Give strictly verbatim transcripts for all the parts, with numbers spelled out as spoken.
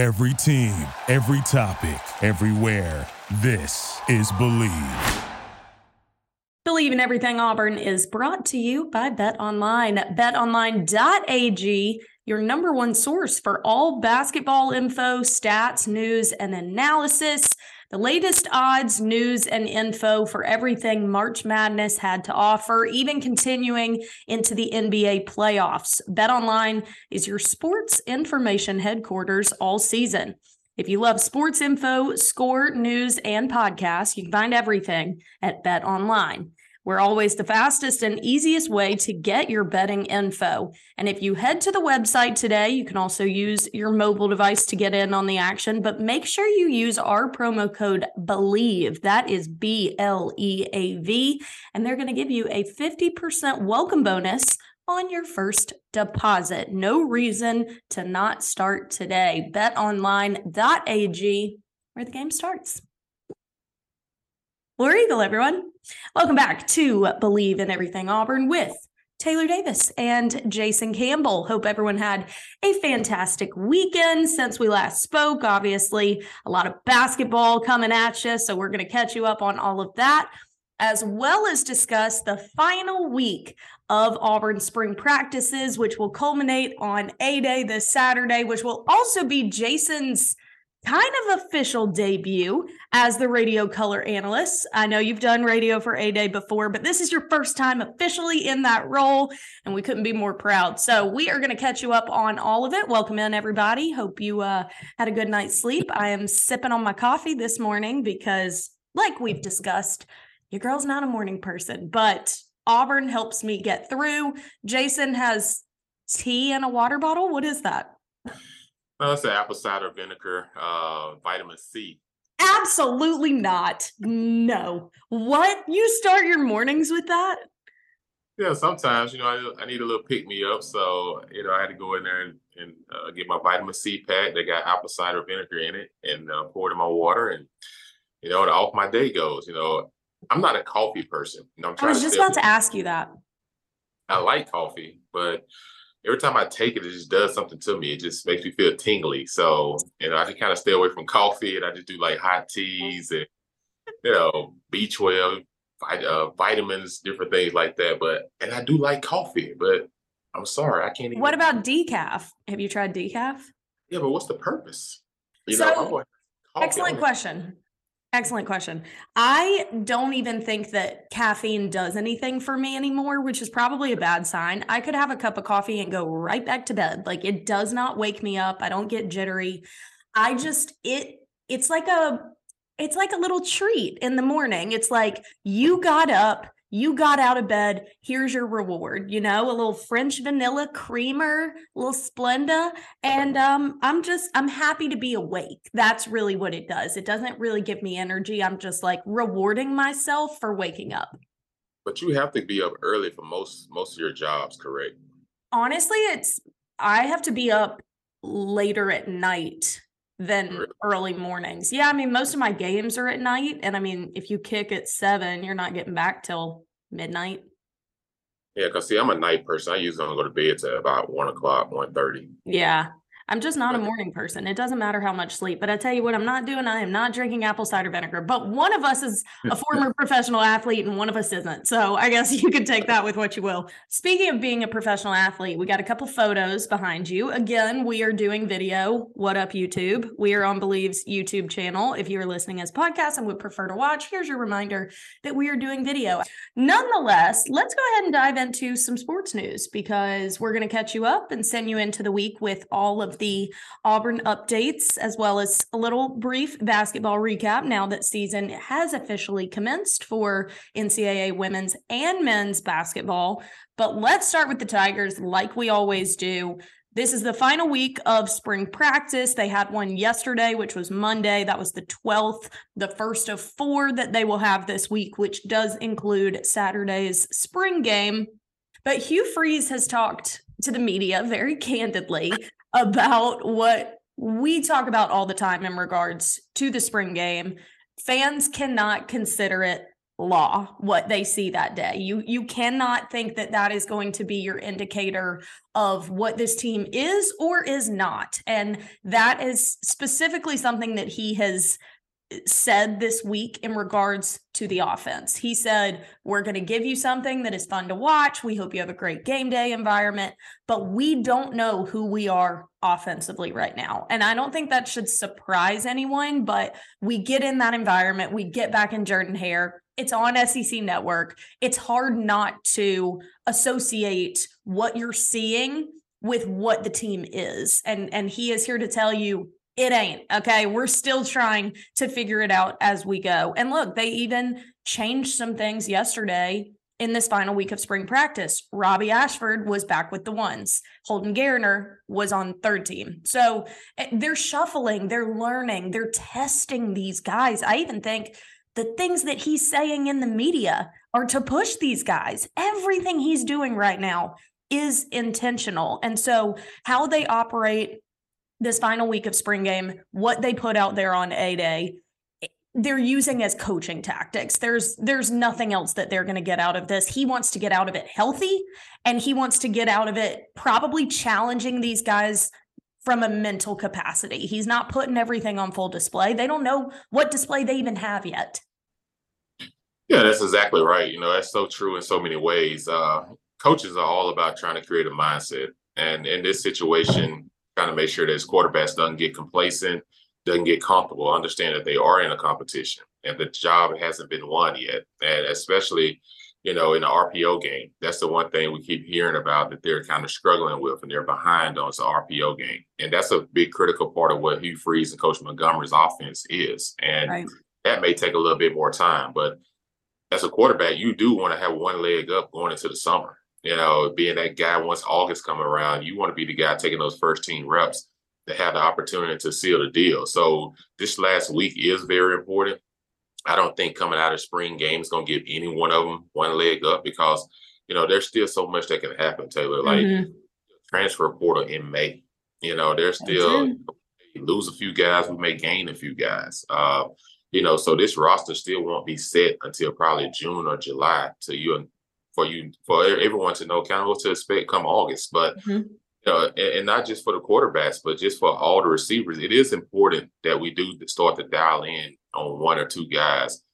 Every team, every topic, everywhere. This is Believe. Believe in Everything Auburn is brought to you by BetOnline. BetOnline.ag, your number one source for all basketball info, stats, news, and analysis. The latest odds, news, and info for everything March Madness had to offer, even continuing into the N B A playoffs. BetOnline is your sports information headquarters all season. If you love sports info, score, news, and podcasts, you can find everything at BetOnline. We're always the fastest and easiest way to get your betting info. And if you head to the website today, you can also use your mobile device to get in on the action, but make sure you use our promo code BELIEVE. That is B L E A V, and they're going to give you a fifty percent welcome bonus on your first deposit. No reason to not start today. BetOnline.ag, where the game starts. War Eagle, everyone. Welcome back to Believe in Everything Auburn with Taylor Davis and Jason Campbell. Hope everyone had a fantastic weekend since we last spoke. Obviously, a lot of basketball coming at you, so we're going to catch you up on all of that, as well as discuss the final week of Auburn spring practices, which will culminate on A-Day this Saturday, which will also be Jason's kind of official debut as the radio color analyst. I know you've done radio for A-Day before, but this is your first time officially in that role, and we couldn't be more proud. So we are going to catch you up on all of it. Welcome in, everybody. Hope you uh, had a good night's sleep. I am sipping on my coffee this morning because, like we've discussed, your girl's not a morning person, but Auburn helps me get through. Jason has tea and a water bottle. What is that? Well, it's an apple cider vinegar, uh, vitamin C. Absolutely not. No. What? You start your mornings with that? Yeah, sometimes, you know, I, I need a little pick-me-up. So, you know, I had to go in there and, and uh, get my vitamin C pack. They got apple cider vinegar in it, and uh, pour it in my water. And, you know, and off my day goes. You know, I'm not a coffee person. You know, I'm I was just to about to ask you that. I like coffee, but every time I take it, it just does something to me. It just makes me feel tingly. So, you know, I just kind of stay away from coffee, and I just do like hot teas and, you know, B twelve, uh, vitamins, different things like that. But, and I do like coffee, but I'm sorry, I can't even. What about decaf? Have you tried decaf? Yeah, but what's the purpose? You so, know, like, excellent question. Excellent question. I don't even think that caffeine does anything for me anymore, which is probably a bad sign. I could have a cup of coffee and go right back to bed. Like, it does not wake me up. I don't get jittery. I just, it, it's like a, it's like a little treat in the morning. It's like, you got up, you got out of bed, here's your reward, you know, a little French vanilla creamer, a little Splenda. And um, I'm just, I'm happy to be awake. That's really what it does. It doesn't really give me energy. I'm just like rewarding myself for waking up. But you have to be up early for most, most of your jobs, correct? Honestly, it's, I have to be up later at night than really? Early mornings. Yeah, I mean, most of my games are at night. And I mean, if you kick at seven, you're not getting back till midnight. Yeah, because see, I'm a night person. I usually don't go to bed till about one o'clock, one thirty. Yeah, I'm just not a morning person. It doesn't matter how much sleep. But I tell you what I'm not doing. I am not drinking apple cider vinegar. But one of us is a former professional athlete and one of us isn't. So I guess you could take that with what you will. Speaking of being a professional athlete, we got a couple photos behind you. Again, we are doing video. What up, YouTube? We are on Believe's YouTube channel. If you are listening as podcasts and would prefer to watch, here's your reminder that we are doing video. Nonetheless, let's go ahead and dive into some sports news, because we're going to catch you up and send you into the week with all of the Auburn updates, as well as a little brief basketball recap now that season has officially commenced for N C double A women's and men's basketball. But let's start with the Tigers, like we always do. This is the final week of spring practice. They had one yesterday, which was Monday. That was the twelfth, the first of four that they will have this week, which does include Saturday's spring game. But Hugh Freeze has talked to the media very candidly about what we talk about all the time in regards to the spring game. Fans cannot consider it law, what they see that day. You you cannot think that that is going to be your indicator of what this team is or is not. And that is specifically something that he has said this week in regards to the offense. He said, we're going to give you something that is fun to watch. We hope you have a great game day environment, but we don't know who we are offensively right now. And I don't think that should surprise anyone, but we get in that environment. We get back in Jordan-Hare. It's on S E C Network. It's hard not to associate what you're seeing with what the team is. And, and he is here to tell you, it ain't. Okay. We're still trying to figure it out as we go. And look, they even changed some things yesterday in this final week of spring practice. Robbie Ashford was back with the ones. Holden Garner was on third team. So they're shuffling, they're learning, they're testing these guys. I even think the things that he's saying in the media are to push these guys. Everything he's doing right now is intentional. And so how they operate this final week of spring game, what they put out there on A-Day, they're using as coaching tactics. There's there's nothing else that they're going to get out of this. He wants to get out of it healthy, and he wants to get out of it probably challenging these guys from a mental capacity. He's not putting everything on full display. They don't know what display they even have yet. Yeah, that's exactly right. You know, that's so true in so many ways. Uh, coaches are all about trying to create a mindset. And in this situation, trying to make sure that his quarterbacks doesn't get complacent, doesn't get comfortable, understand that they are in a competition and the job hasn't been won yet. And especially, you know, in the R P O game, that's the one thing we keep hearing about that they're kind of struggling with and they're behind on the R P O game. And that's a big critical part of what Hugh Freeze and Coach Montgomery's offense is. And right. That may take a little bit more time, but as a quarterback, you do want to have one leg up going into the summer. You know, being that guy, once August comes around, you want to be the guy taking those first team reps to have the opportunity to seal the deal. So this last week is very important. I don't think coming out of spring game is going to give any one of them one leg up because, you know, there's still so much that can happen, Taylor. Like mm-hmm. transfer portal in May, you know, there's still you know, lose a few guys. We may gain a few guys. Uh, you know, so this roster still won't be set until probably June or July till you for you, for everyone to know kind of what to expect come August, but mm-hmm. you know, and, and not just for the quarterbacks, but just for all the receivers, it is important that we do start to dial in on one or two guys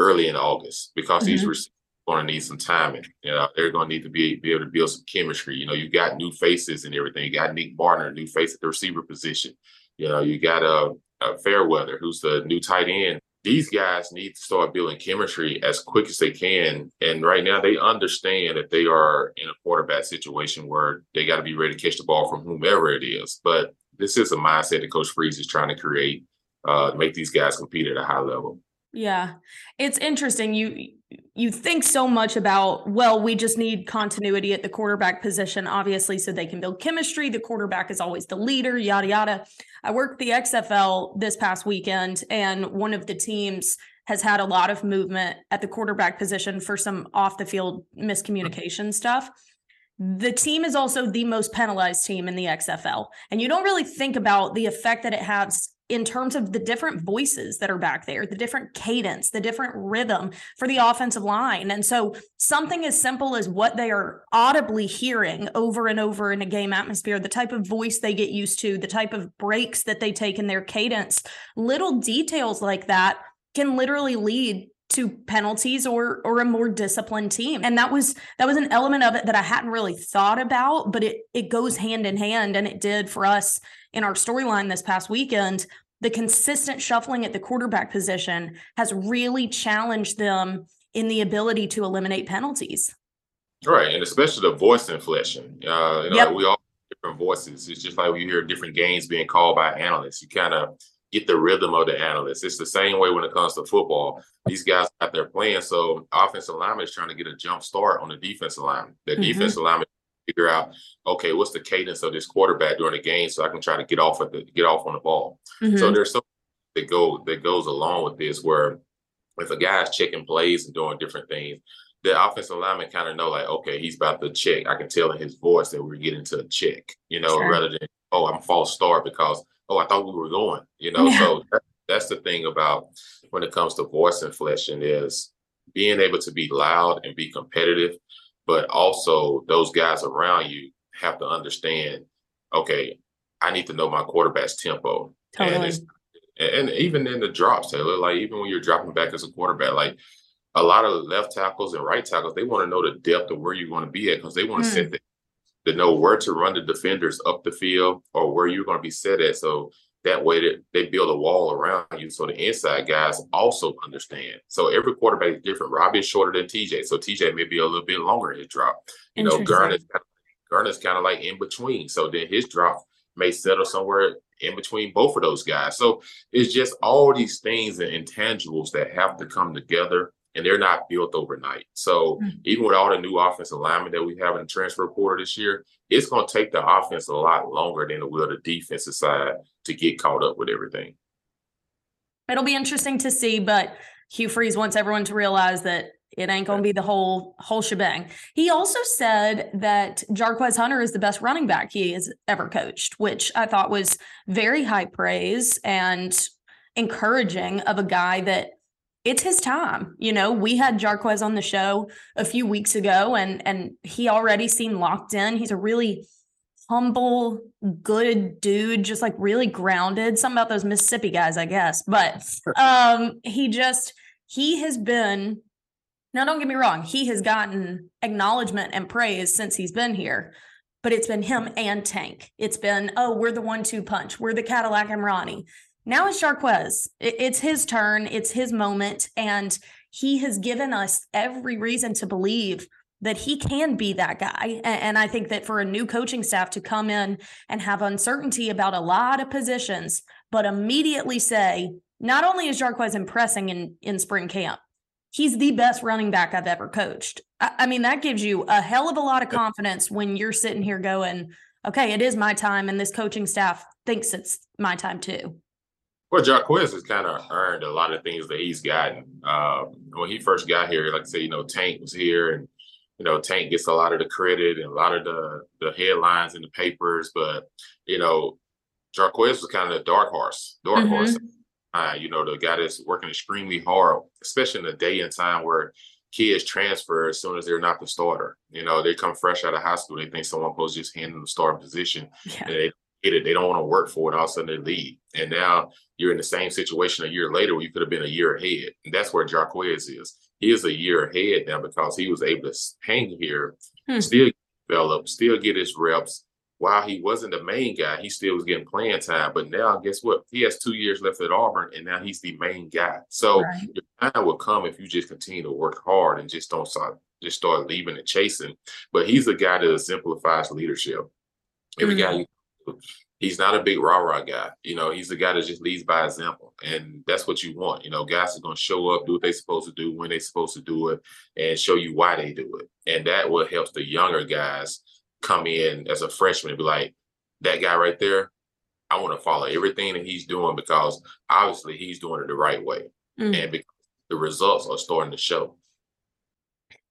early in August because mm-hmm. these receivers are going to need some timing. You know, they're going to need to be, be able to build some chemistry. You know, you got new faces and everything. You got Nick Barner, new face at the receiver position. You know, you got a, a Fairweather, who's the new tight end. These guys need to start building chemistry as quick as they can. And right now they understand that they are in a quarterback situation where they got to be ready to catch the ball from whomever it is. But this is a mindset that Coach Freeze is trying to create, uh, to make these guys compete at a high level. Yeah. It's interesting. You, you think so much about, well, we just need continuity at the quarterback position, obviously, so they can build chemistry. The quarterback is always the leader, yada, yada. I worked the X F L this past weekend, and one of the teams has had a lot of movement at the quarterback position for some off the field miscommunication stuff. The team is also the most penalized team in the X F L. And you don't really think about the effect that it has in terms of the different voices that are back there, the different cadence, the different rhythm for the offensive line. And so something as simple as what they are audibly hearing over and over in a game atmosphere, the type of voice they get used to, the type of breaks that they take in their cadence, little details like that can literally lead to penalties or or a more disciplined team. And that was that was an element of it that I hadn't really thought about, but it it goes hand in hand, and it did for us in our storyline this past weekend. The consistent shuffling at the quarterback position has really challenged them in the ability to eliminate penalties. Right, and especially the voice inflection. Uh, you know, yep. We all have different voices. It's just like we hear different games being called by analysts. You kind of get the rhythm of the analysts. It's the same way when it comes to football. These guys out there playing, so offensive lineman is trying to get a jump start on the defensive lineman. The mm-hmm. defensive lineman figure out, okay, what's the cadence of this quarterback during the game, so I can try to get off at the get off on the ball. Mm-hmm. So there's something that go that goes along with this, where if a guy's checking plays and doing different things, the offensive lineman kind of know, like, okay, he's about to check. I can tell in his voice that we're getting to a check, you know, sure. rather than, oh, I'm false start because, oh, I thought we were going, you know. Yeah. So that, that's the thing about when it comes to voice inflection is being able to be loud and be competitive, but also those guys around you have to understand, okay, I need to know my quarterback's tempo. Totally. And it's, and even in the drops, Taylor, like even when you're dropping back as a quarterback, like a lot of left tackles and right tackles, they want to know the depth of where you want to be at because they want to mm. set the, to know where to run the defenders up the field or where you're going to be set at. So that way that they build a wall around you so the inside guys also understand. So every quarterback is different. Robbie is shorter than T J, so T J may be a little bit longer in his drop. You know, Garner's kind of, Garner's kind of like in between. So then his drop may settle somewhere in between both of those guys. So it's just all these things and intangibles that have to come together, and they're not built overnight. So mm-hmm. even with all the new offensive linemen that we have in the transfer portal this year, it's going to take the offense a lot longer than it will the defensive side to get caught up with everything. It'll be interesting to see, but Hugh Freeze wants everyone to realize that it ain't going to be the whole whole shebang. He also said that Jarquez Hunter is the best running back he has ever coached, which I thought was very high praise and encouraging of a guy that it's his time. You know, we had Jarquez on the show a few weeks ago, and and he already seemed locked in. He's a really humble, good dude, just like really grounded. Something about those Mississippi guys, I guess. But um, he just, he has been, now don't get me wrong, he has gotten acknowledgement and praise since he's been here, but it's been him and Tank. It's been, oh, we're the one two punch. We're the Cadillac and Ronnie. Now it's Jarquez. It's his turn. It's his moment. And he has given us every reason to believe that he can be that guy. And I think that for a new coaching staff to come in and have uncertainty about a lot of positions, but immediately say, not only is Jarquez impressing in, in spring camp, he's the best running back I've ever coached. I, I mean, that gives you a hell of a lot of confidence when you're sitting here going, okay, it is my time. And this coaching staff thinks it's my time too. Well, Jarquez has kind of earned a lot of things that he's gotten. Uh, when he first got here, like I said, you know, Tank was here, and, you know, Tank gets a lot of the credit and a lot of the, the headlines in the papers. But, you know, Jarquez was kind of the dark horse, dark mm-hmm. horse. Uh, you know, the guy that's working extremely hard, especially in a day and time where kids transfer as soon as they're not the starter. You know, they come fresh out of high school. They think someone supposed to just hand them the starting position. Yeah. And they get it. They don't want to work for it. All of a sudden they leave. And now you're in the same situation a year later where you could have been a year ahead. And that's where Jarquez is. He is a year ahead now because he was able to hang here, hmm. still develop, still get his reps. While he wasn't the main guy, he still was getting playing time. But now, guess what? He has two years left at Auburn, and now he's the main guy. So right. your time will come if you just continue to work hard and just don't start, just start leaving and chasing. But he's a guy that exemplifies leadership. Every mm-hmm. guy you He's not a big rah-rah guy. You know, he's the guy that just leads by example. And that's what you want. You know, guys are going to show up, do what they're supposed to do, when they're supposed to do it, and show you why they do it. And that will help the younger guys come in as a freshman and be like, that guy right there, I want to follow everything that he's doing because obviously he's doing it the right way. Mm-hmm. And because the results are starting to show.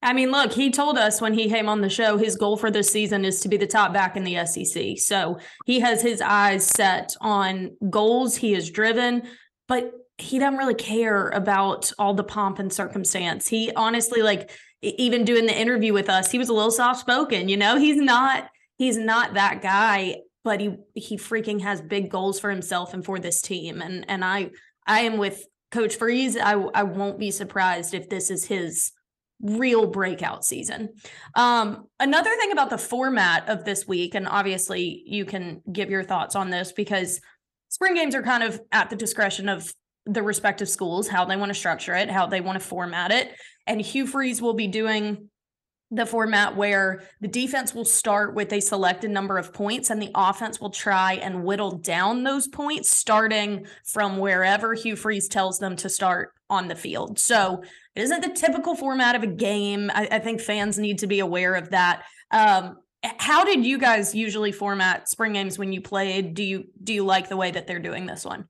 I mean, look, he told us when he came on the show, his goal for this season is to be the top back in the S E C. So he has his eyes set on goals. He is driven, but he doesn't really care about all the pomp and circumstance. He honestly, like even doing the interview with us, he was a little soft-spoken, you know, he's not, he's not that guy, but he, he freaking has big goals for himself and for this team. And, and I, I am with Coach Freeze. I, I won't be surprised if this is his real breakout season. Um, another thing about the format of this week, and obviously you can give your thoughts on this because spring games are kind of at the discretion of the respective schools, how they want to structure it, how they want to format it. And Hugh Freeze will be doing the format where the defense will start with a selected number of points and the offense will try and whittle down those points starting from wherever Hugh Freeze tells them to start on the field. So it isn't the typical format of a game. I, I think fans need to be aware of that. Um, how did you guys usually format spring games when you played? Do you do you like the way that they're doing this one?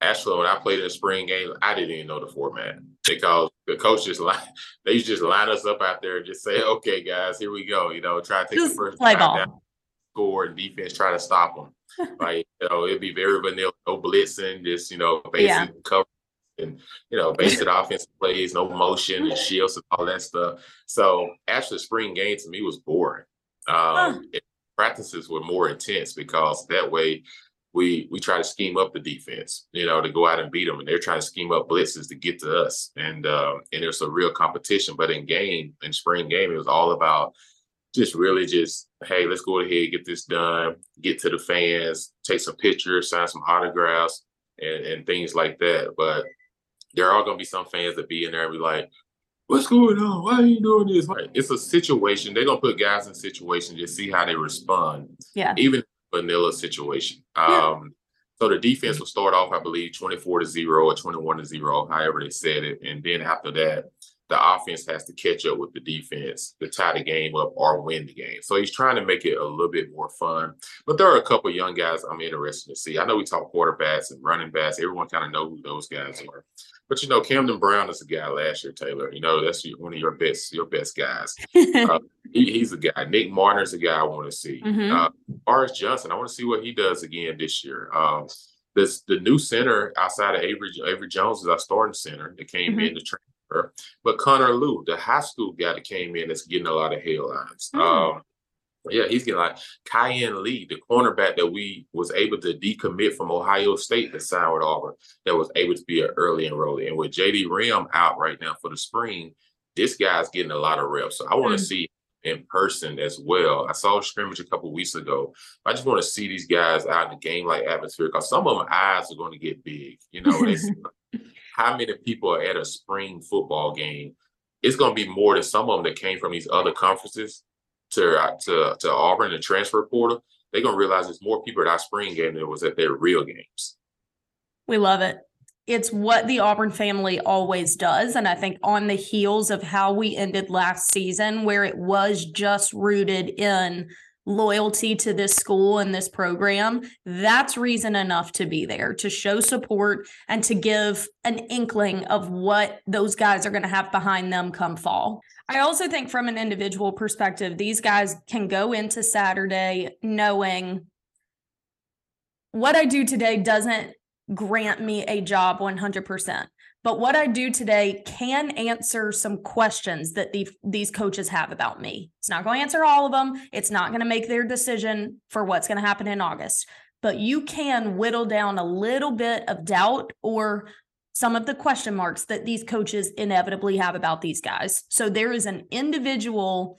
Actually, when I played in a spring game, I didn't even know the format because the coaches, line, they just line us up out there and just say, okay, guys, here we go. You know, try to take just the first play ball down, score, and defense try to stop them. Like, you know, it'd be very vanilla, no blitzing, just, you know, basic yeah. cover. and, you know, basic offensive plays, no motion and shields and all that stuff. So actually spring game to me was boring. Um, huh. Practices were more intense because that way we we try to scheme up the defense, you know, to go out and beat them. And they're trying to scheme up blitzes to get to us. And um, and there's a real competition. But in game, in spring game, it was all about just really just, hey, let's go ahead, get this done, get to the fans, take some pictures, sign some autographs and, and things like that. But there are going to be some fans that be in there and be like, what's going on? Why are you doing this? It's a situation. They're going to put guys in situations to see how they respond. Yeah. Even vanilla situation. Yeah. Um, so the defense will start off, I believe, twenty-four to zero or twenty-one to zero, however they said it. And then after that, the offense has to catch up with the defense to tie the game up or win the game. So he's trying to make it a little bit more fun. But there are a couple of young guys I'm interested to see. I know we talk quarterbacks and running backs. Everyone kind of know who those guys are. But, you know, Camden Brown is a guy last year, Taylor. You know, that's one of your best your best guys. uh, he, he's a guy. Nick Barner is a guy I want to see. Mm-hmm. Uh, Morris Johnson, I want to see what he does again this year. Um, this, the new center outside of Avery, Avery Jones is our starting center that came mm-hmm. in to train. But Connor Lou, the high school guy that came in, that's getting a lot of headlines. Mm. Um, yeah, he's getting like Kyan Lee, the cornerback that we was able to decommit from Ohio State that signed with Auburn, that was able to be an early enrollee. And with J D Rim out right now for the spring, this guy's getting a lot of reps. So I want to mm. see in person as well. I saw a scrimmage a couple of weeks ago. I just want to see these guys out in the game-like atmosphere because some of them eyes are going to get big. You know, they how many people are at a spring football game? It's going to be more than some of them that came from these other conferences to to, to Auburn, the transfer portal. They're going to realize there's more people at our spring game than it was at their real games. We love it. It's what the Auburn family always does. And I think on the heels of how we ended last season, where it was just rooted in loyalty to this school and this program, that's reason enough to be there, to show support and to give an inkling of what those guys are going to have behind them come fall. I also think from an individual perspective, these guys can go into Saturday knowing what I do today doesn't grant me a job one hundred percent. But what I do today can answer some questions that the, these coaches have about me. It's not going to answer all of them. It's not going to make their decision for what's going to happen in August. But you can whittle down a little bit of doubt or some of the question marks that these coaches inevitably have about these guys. So there is an individual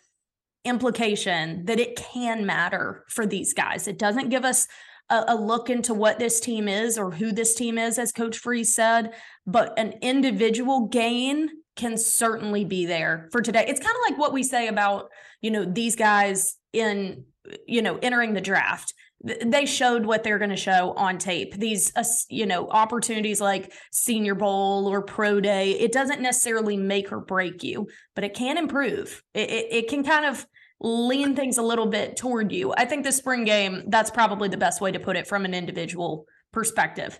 implication that it can matter for these guys. It doesn't give us a look into what this team is or who this team is, as Coach Freeze said, but an individual gain can certainly be there for today. It's kind of like what we say about, you know, these guys in, you know, entering the draft. They showed what they're going to show on tape. These, uh, you know, opportunities like Senior Bowl or Pro Day, it doesn't necessarily make or break you, but it can improve. It, it, it can kind of lean things a little bit toward you. I think the spring game, that's probably the best way to put it from an individual perspective.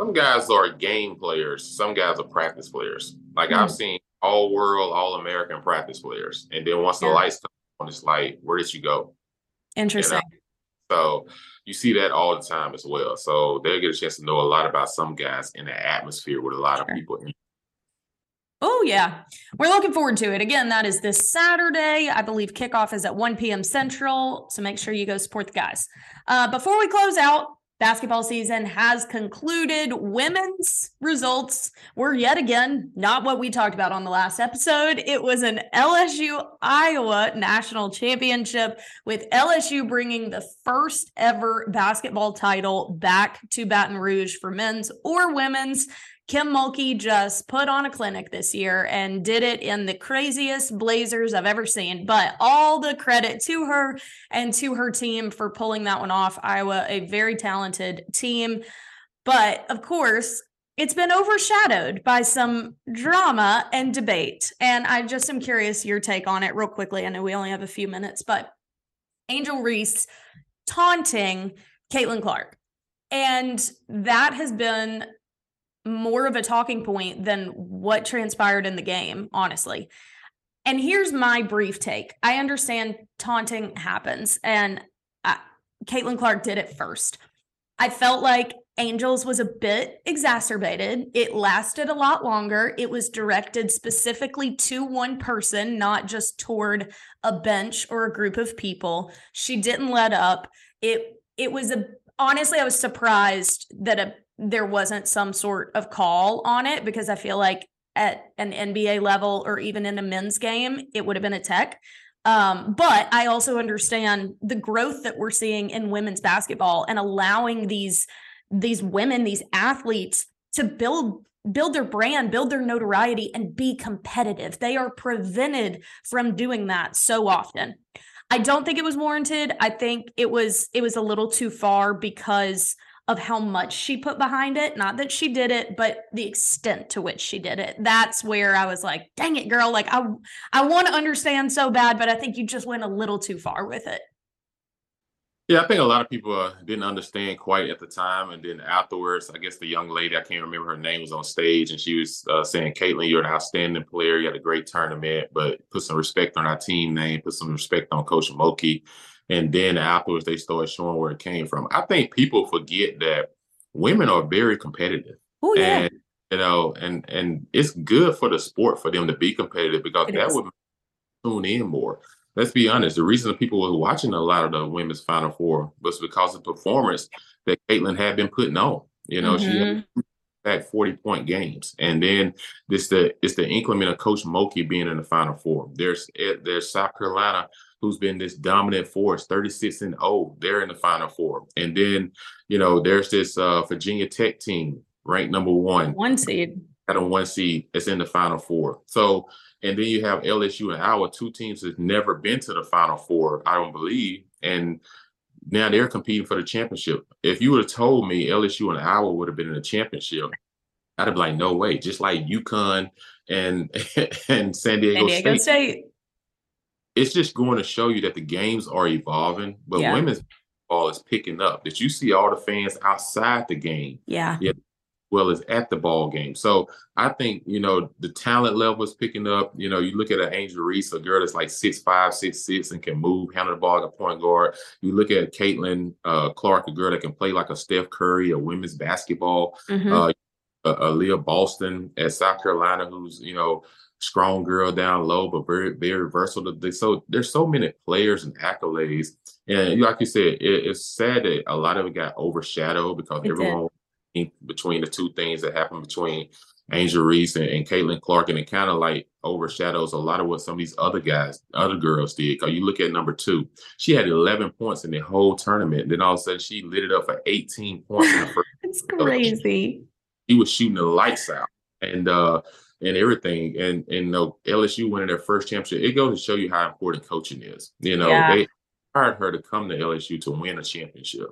Some guys are game players. Some guys are practice players. Like mm-hmm. I've seen all world, all American practice players. And then once yeah. the lights come on, it's like, where did you go? Interesting. You know? So you see that all the time as well. So they'll get a chance to know a lot about some guys in the atmosphere with a lot sure. of people in. Oh, yeah. We're looking forward to it. Again, that is this Saturday. I believe kickoff is at one p.m. Central, so make sure you go support the guys. Uh, before we close out, basketball season has concluded. Women's results were yet again not what we talked about on the last episode. It was an L S U Iowa national championship, with L S U bringing the first ever basketball title back to Baton Rouge for men's or women's. Kim Mulkey just put on a clinic this year and did it in the craziest blazers I've ever seen, but all the credit to her and to her team for pulling that one off. Iowa, a very talented team, but of course, it's been overshadowed by some drama and debate. And I just am curious your take on it real quickly. I know we only have a few minutes, but Angel Reese taunting Caitlin Clark. And that has been more of a talking point than what transpired in the game, honestly. And here's my brief take. I understand taunting happens, and I, Caitlin Clark did it first. I felt like Angels was a bit exacerbated. It lasted a lot longer. It was directed specifically to one person, not just toward a bench or a group of people. She didn't let up. It it was a honestly, I was surprised that a, there wasn't some sort of call on it, because I feel like at an N B A level or even in a men's game, it would have been a tech. Um, but I also understand the growth that we're seeing in women's basketball and allowing these these women, these athletes to build build their brand, build their notoriety, and be competitive. They are prevented from doing that so often. I don't think it was warranted. I think it was it was a little too far because of how much she put behind it. Not that she did it, but the extent to which she did it. That's where I was like, dang it, girl. Like I, I want to understand so bad, but I think you just went a little too far with it. Yeah, I think a lot of people uh, didn't understand quite at the time. And then afterwards, I guess the young lady, I can't remember her name, was on stage and she was uh, saying, Caitlin, you're an outstanding player. You had a great tournament, but put some respect on our team name, put some respect on Coach Mulkey. And then afterwards, they started showing where it came from. I think people forget that women are very competitive. Oh, yeah. And, you know, and, and it's good for the sport for them to be competitive because it that is. would tune in more. Let's be honest. The reason people were watching a lot of the women's Final Four was because of the performance that Caitlin had been putting on. You know, mm-hmm. she had that forty-point games. And then this the it's the increment of Coach Mulkey being in the Final Four. There's there's South Carolina, who's been this dominant force, thirty-six and oh, they're in the Final Four. And then, you know, there's this uh, Virginia Tech team, ranked number one. One seed. At a one seed, it's in the Final Four. So, and then you have L S U and Iowa, two teams that's never been to the Final Four, I don't believe. And now they're competing for the championship. If you would have told me L S U and Iowa would have been in the championship, I'd have been like, no way. Just like UConn and, and San Diego, San Diego State. State. It's just going to show you that the games are evolving, but yeah. women's ball is picking up. That you see all the fans outside the game, yeah, yeah, as well as at the ball game. So I think, you know, the talent level is picking up. You know, you look at an Angel Reese, a girl that's like six five, six six, and can move, handle the ball like a point guard. You look at Caitlin uh, Clark, a girl that can play like a Steph Curry, a women's basketball. Mm-hmm. Uh, Aaliyah Boston at South Carolina, who's, you know, strong girl down low, but very, very versatile. So there's so many players and accolades. And like you said, it, it's sad that a lot of it got overshadowed because it everyone did. Between the two things that happened between Angel Reese and, and Caitlin Clark, and it kind of like overshadows a lot of what some of these other guys, other girls did. Because you look at number two, she had eleven points in the whole tournament. Then all of a sudden she lit it up for eighteen points. In the first it's crazy. She was shooting the lights out. And, uh, and everything. And, and you know, L S U winning their first championship, it goes to show you how important coaching is. You know, yeah. they hired her to come to L S U to win a championship.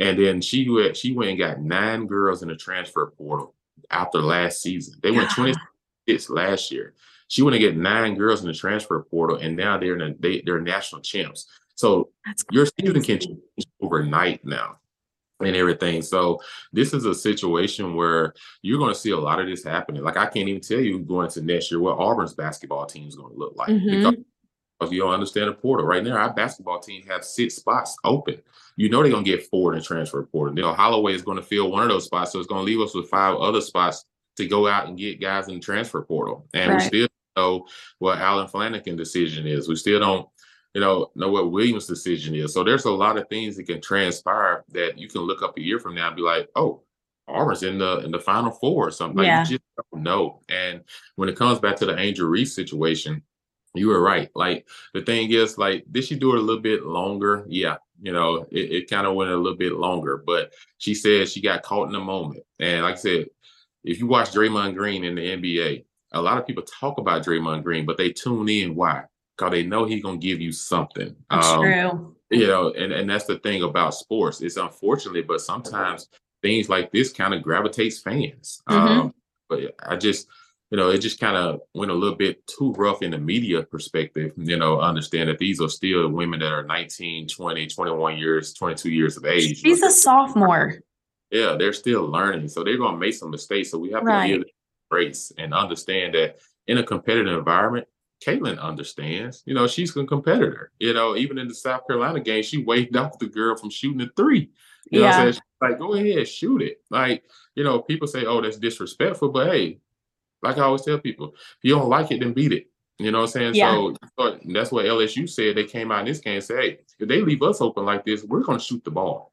And then she went, she went and got nine girls in the transfer portal after last season. They went twenty-six last year. She went and get nine girls in the transfer portal, and now they're in a, they, they're national champs. So That's your season can change overnight now. And everything. So this is a situation where you're going to see a lot of this happening. Like I can't even tell you going to next year what Auburn's basketball team is going to look like. Mm-hmm. Because if you don't understand the portal right now, our basketball team have six spots open. You know they're going to get four in the transfer portal. You know Holloway is going to fill one of those spots, so it's going to leave us with five other spots to go out and get guys in the transfer portal. And right. we still don't know what Alan Flanagan's decision is. We still don't. You know, know what Williams' decision is. So there's a lot of things that can transpire that you can look up a year from now and be like, oh, Auburn's in the in the Final Four or something. Yeah. Like, you just don't know. And when it comes back to the Angel Reese situation, you were right. Like, the thing is, like, did she do it a little bit longer? Yeah. You know, it, it kind of went a little bit longer. But she said she got caught in the moment. And like I said, if you watch Draymond Green in the N B A, a lot of people talk about Draymond Green, but they tune in. Why? Because they know he's going to give you something. That's um, true. You know, and, and that's the thing about sports. It's unfortunately, but sometimes things like this kind of gravitates fans. Mm-hmm. Um, but I just, you know, it just kind of went a little bit too rough in the media perspective. You know, understand that these are still women that are nineteen, twenty, twenty-one years, twenty-two years of age. She's a sophomore. Yeah, they're still learning. So they're going to make some mistakes. So we have right. to embrace and understand that in a competitive environment, Caitlin understands, you know, she's a competitor, you know, even in the South Carolina game, she waved off the girl from shooting a three. You know yeah. what I'm saying? Like, go ahead, shoot it. Like, you know, people say, oh, that's disrespectful. But hey, like I always tell people, if you don't like it, then beat it. You know what I'm saying? Yeah. So, so that's what L S U said. They came out in this game and said, hey, if they leave us open like this, we're going to shoot the ball.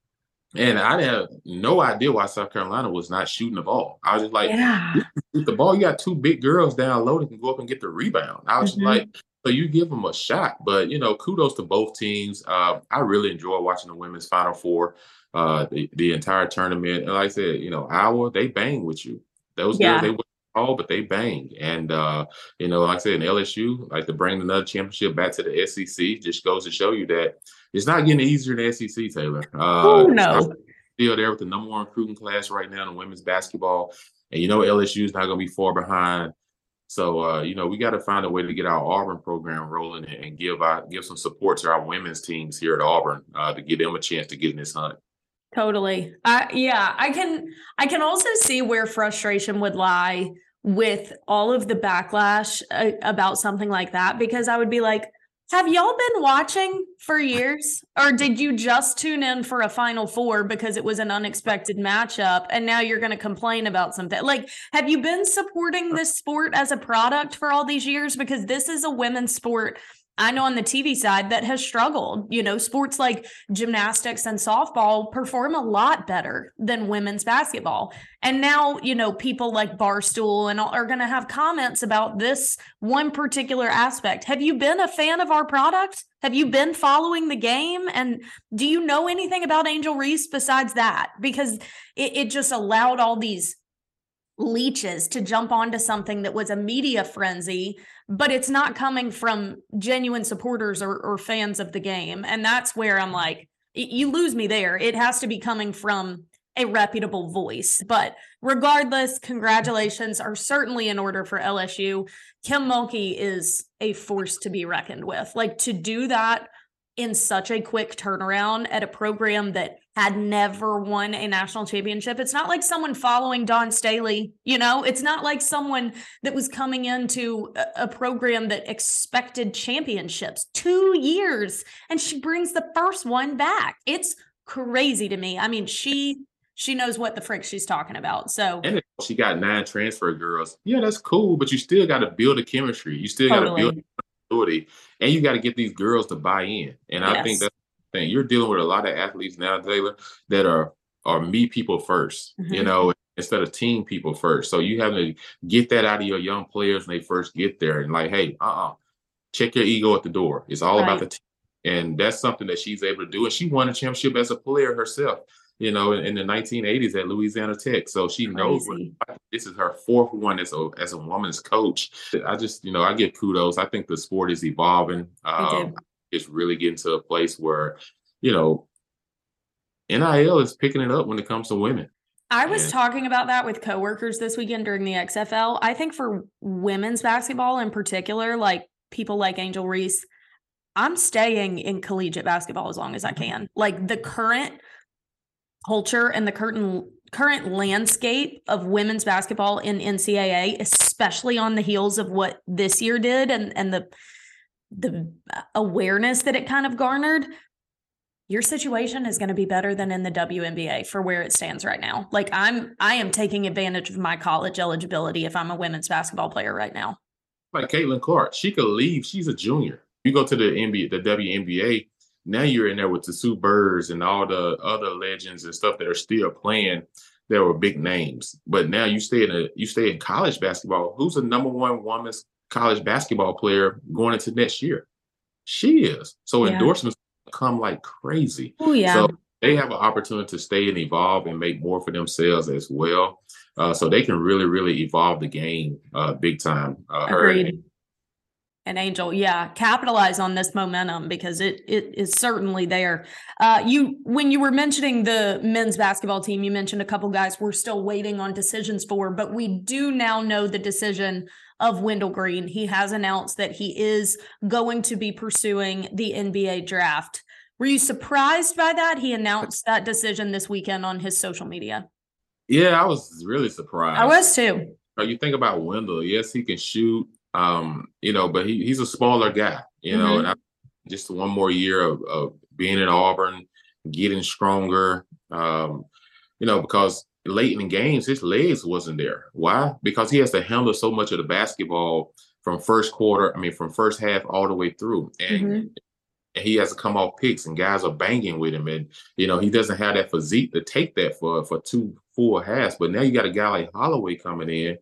And I have no idea why South Carolina was not shooting the ball. I was just like, yeah. shoot the ball, you got two big girls down low that can go up and get the rebound. I was mm-hmm. just like, so you give them a shot. But, you know, kudos to both teams. Uh, I really enjoy watching the women's Final Four, uh, the, the entire tournament. And like I said, you know, Iowa, they bang with you. Those yeah. girls, they would. All, but they bang. And, uh, you know, like I said, in L S U, like to bring another championship back to the S E C just goes to show you that it's not getting easier in the S E C, Taylor. Uh, oh, no. Still there with the number one recruiting class right now in women's basketball. And, you know, L S U is not going to be far behind. So, uh, you know, we got to find a way to get our Auburn program rolling and give our, give some support to our women's teams here at Auburn uh, to give them a chance to get in this hunt. Totally. Uh, yeah, I can I can also see where frustration would lie with all of the backlash uh, about something like that, because I would be like, have y'all been watching for years? Or did you just tune in for a Final Four because it was an unexpected matchup and now you're going to complain about something? Like, have you been supporting this sport as a product for all these years? Because this is a women's sport, I know, on the T V side that has struggled. You know, sports like gymnastics and softball perform a lot better than women's basketball. And now, you know, people like Barstool and all are going to have comments about this one particular aspect. Have you been a fan of our product? Have you been following the game? And do you know anything about Angel Reese besides that? Because it, it just allowed all these leeches to jump onto something that was a media frenzy, but it's not coming from genuine supporters or, or fans of the game. And that's where I'm like, you lose me there. It has to be coming from a reputable voice. But regardless, congratulations are certainly in order for L S U. Kim Mulkey is a force to be reckoned with. Like, to do that in such a quick turnaround at a program that had never won a national championship. It's not like someone following Don Staley, you know, it's not like someone that was coming into a, a program that expected championships two years and she brings the first one back. It's crazy to me. I mean, she, she knows what the frick she's talking about. So, and she got nine transfer girls. Yeah, that's cool. But you still got to build a chemistry. You still got to totally. build And you got to get these girls to buy in. And yes. I think that's the thing. You're dealing with a lot of athletes now, Taylor, that are are me people first, mm-hmm. you know, instead of team people first. So you have to get that out of your young players when they first get there. And like, hey, uh-uh, check your ego at the door. It's all right. about the team. And that's something that she's able to do. And she won a championship as a player herself, you know, in, in the nineteen eighties at Louisiana Tech. So she Crazy. knows what, this is her fourth one as a as a woman's coach. I just, you know, I give kudos. I think the sport is evolving. Um, it's really getting to a place where, you know, N I L is picking it up when it comes to women. I was and, talking about that with coworkers this weekend during the X F L. I think for women's basketball in particular, like people like Angel Reese, I'm staying in collegiate basketball as long as I can. Like, the current culture and the current current landscape of women's basketball in N C A A, especially on the heels of what this year did and, and the the awareness that it kind of garnered, your situation is going to be better than in the W N B A for where it stands right now. Like, I'm I am taking advantage of my college eligibility if I'm a women's basketball player right now. Like Caitlin Clark, she could leave. She's a junior. You go to the N B A, the W N B A. Now you're in there with the Sue Birds and all the other legends and stuff that are still playing. There were big names, but now you stay in a you stay in college basketball. Who's the number one woman's college basketball player going into next year? She is. So yeah. endorsements come like crazy. Oh yeah. So they have an opportunity to stay and evolve and make more for themselves as well. Uh, so they can really, really evolve the game uh, big time. Uh, Agreed. Her and- And Angel, yeah, capitalize on this momentum because it it is certainly there. Uh, you when you were mentioning the men's basketball team, you mentioned a couple guys we're still waiting on decisions for, but we do now know the decision of Wendell Green. He has announced that he is going to be pursuing the N B A draft. Were you surprised by that? He announced that decision this weekend on his social media. Yeah, I was really surprised. I was too. You think about Wendell. Yes, he can shoot. Um, you know, but he, he's a smaller guy, you know, mm-hmm. and I, just one more year of, of being in Auburn, getting stronger, um, you know, because late in the games, his legs wasn't there. Why? Because he has to handle so much of the basketball from first quarter, I mean, from first half all the way through. And mm-hmm. he has to come off picks and guys are banging with him. And, you know, he doesn't have that physique to take that for, for two full halves. But now you got a guy like Holloway coming in.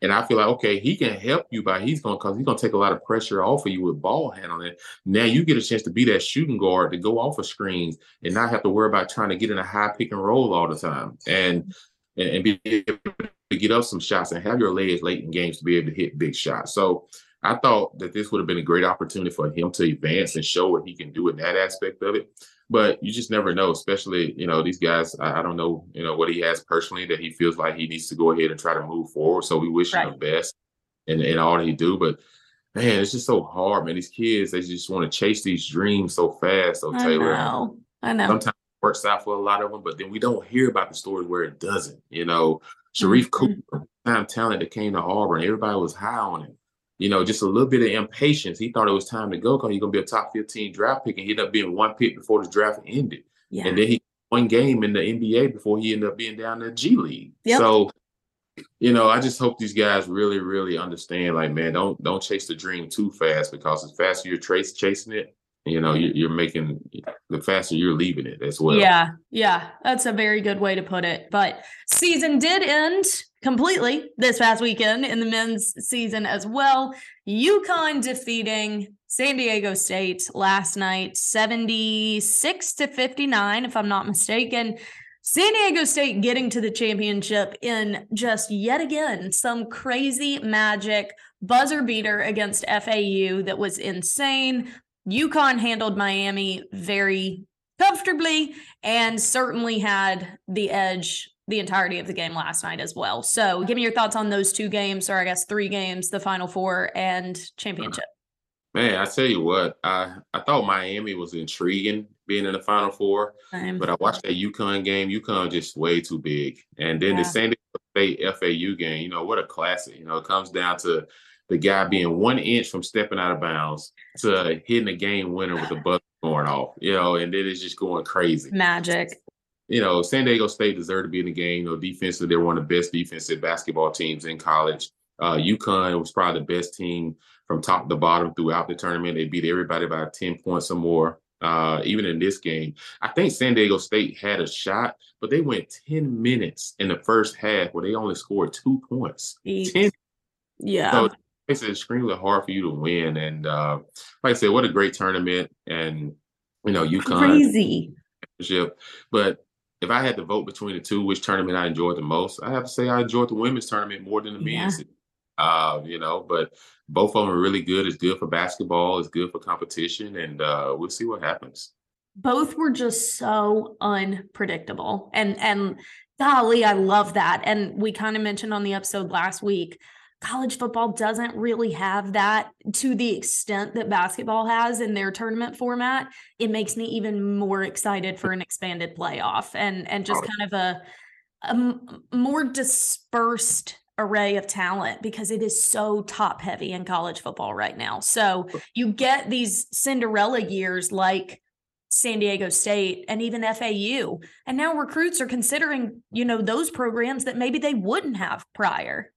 And I feel like, okay, he can help you by he's going to cause he's going to take a lot of pressure off of you with ball handling. Now you get a chance to be that shooting guard to go off of screens and not have to worry about trying to get in a high pick and roll all the time and, and, and be able to get up some shots and have your legs late in games to be able to hit big shots. So I thought that this would have been a great opportunity for him to advance and show what he can do in that aspect of it. But you just never know, especially, you know, these guys, I, I don't know, you know, what he has personally that he feels like he needs to go ahead and try to move forward. So we wish right. him the best in, in all that he do. But, man, it's just so hard, man. These kids, they just want to chase these dreams so fast. So, Taylor, I know. I know. Sometimes it works out for a lot of them, but then we don't hear about the stories where it doesn't. You know, Sharif mm-hmm. Cooper, time talent that came to Auburn, everybody was high on him. You know, just a little bit of impatience. He thought it was time to go because he's going to be a top fifteen draft pick, and he ended up being one pick before the draft ended. Yeah. And then he one game in the N B A before he ended up being down in the G League. Yep. So, you know, I just hope these guys really, really understand, like, man, don't don't chase the dream too fast, because the faster you're trace, chasing it, you know, you're, you're making the faster you're leaving it as well. Yeah, yeah, that's a very good way to put it. But season did end completely this past weekend in the men's season as well. UConn defeating San Diego State last night, seventy-six to fifty-nine, if I'm not mistaken. San Diego State getting to the championship in just yet again some crazy magic buzzer beater against F A U that was insane. UConn handled Miami very comfortably and certainly had the edge the entirety of the game last night as well. So give me your thoughts on those two games, or I guess three games, the Final Four and championship. Man, I tell you what, I, I thought Miami was intriguing being in the Final Four, Same. But I watched that UConn game. UConn just way too big. And then yeah. the San Diego State F A U game, you know, what a classic. You know, it comes down to the guy being one inch from stepping out of bounds to hitting a game winner with a buzzer going off, you know, and then it's just going crazy. Magic. You know, San Diego State deserved to be in the game. You know, defensively, they're one of the best defensive basketball teams in college. Uh, UConn was probably the best team from top to bottom throughout the tournament. They beat everybody by ten points or more, uh, even in this game. I think San Diego State had a shot, but they went ten minutes in the first half where they only scored two points. Ten. Yeah. So it's extremely hard for you to win. And uh, like I said, what a great tournament. And, you know, UConn. Crazy. But if I had to vote between the two, which tournament I enjoyed the most, I have to say I enjoyed the women's tournament more than the yeah. men's. Uh, you know, but both of them are really good. It's good for basketball. It's good for competition. And uh, we'll see what happens. Both were just so unpredictable. And, and golly, I love that. And we kind of mentioned on the episode last week, college football doesn't really have that to the extent that basketball has in their tournament format. It makes me even more excited for an expanded playoff and, and just kind of a, a more dispersed array of talent, because it is so top heavy in college football right now. So you get these Cinderella years like San Diego State and even F A U. And now recruits are considering, you know, those programs that maybe they wouldn't have prior.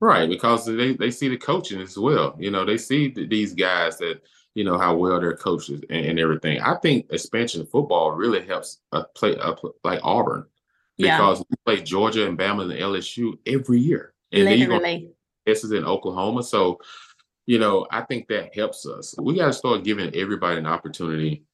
Right, because they, they see the coaching as well. You know, they see th- these guys that, you know, how well they're coached and, and everything. I think expansion of football really helps a play a, like Auburn, because yeah. we play Georgia and Bama and L S U every year. And Literally. This is in Oklahoma. So, you know, I think that helps us. We got to start giving everybody an opportunity,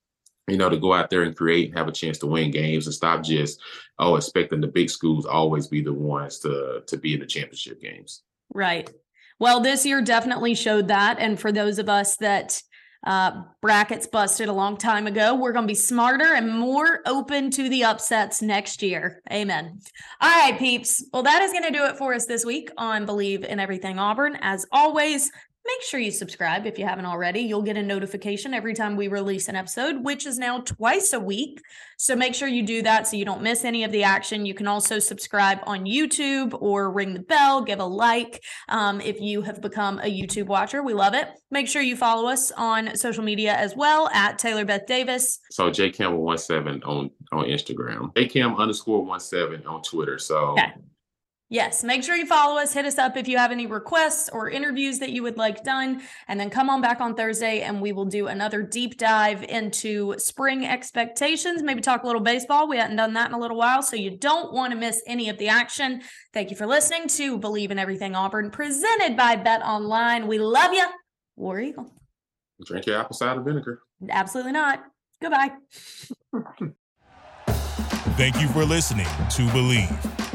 you know, to go out there and create and have a chance to win games, and stop just, oh, expecting the big schools always be the ones to to be in the championship games. Right. Well, this year definitely showed that. And for those of us that uh, brackets busted a long time ago, we're going to be smarter and more open to the upsets next year. Amen. All right, peeps. Well, that is going to do it for us this week on Believe in Everything Auburn. As always, make sure you subscribe if you haven't already. You'll get a notification every time we release an episode, which is now twice a week. So make sure you do that so you don't miss any of the action. You can also subscribe on YouTube or ring the bell, give a like. Um, if you have become a YouTube watcher, we love it. Make sure you follow us on social media as well at Taylor Beth Davis. So J Cam one seven on, on Instagram. J Cam underscore one seven on Twitter. So okay. Yes, make sure you follow us. Hit us up if you have any requests or interviews that you would like done. And then come on back on Thursday and we will do another deep dive into spring expectations. Maybe talk a little baseball. We hadn't done that in a little while, so you don't want to miss any of the action. Thank you for listening to Believe in Everything Auburn, presented by BetOnline. We love you. War Eagle. Drink your apple cider vinegar. Absolutely not. Goodbye. Thank you for listening to Believe.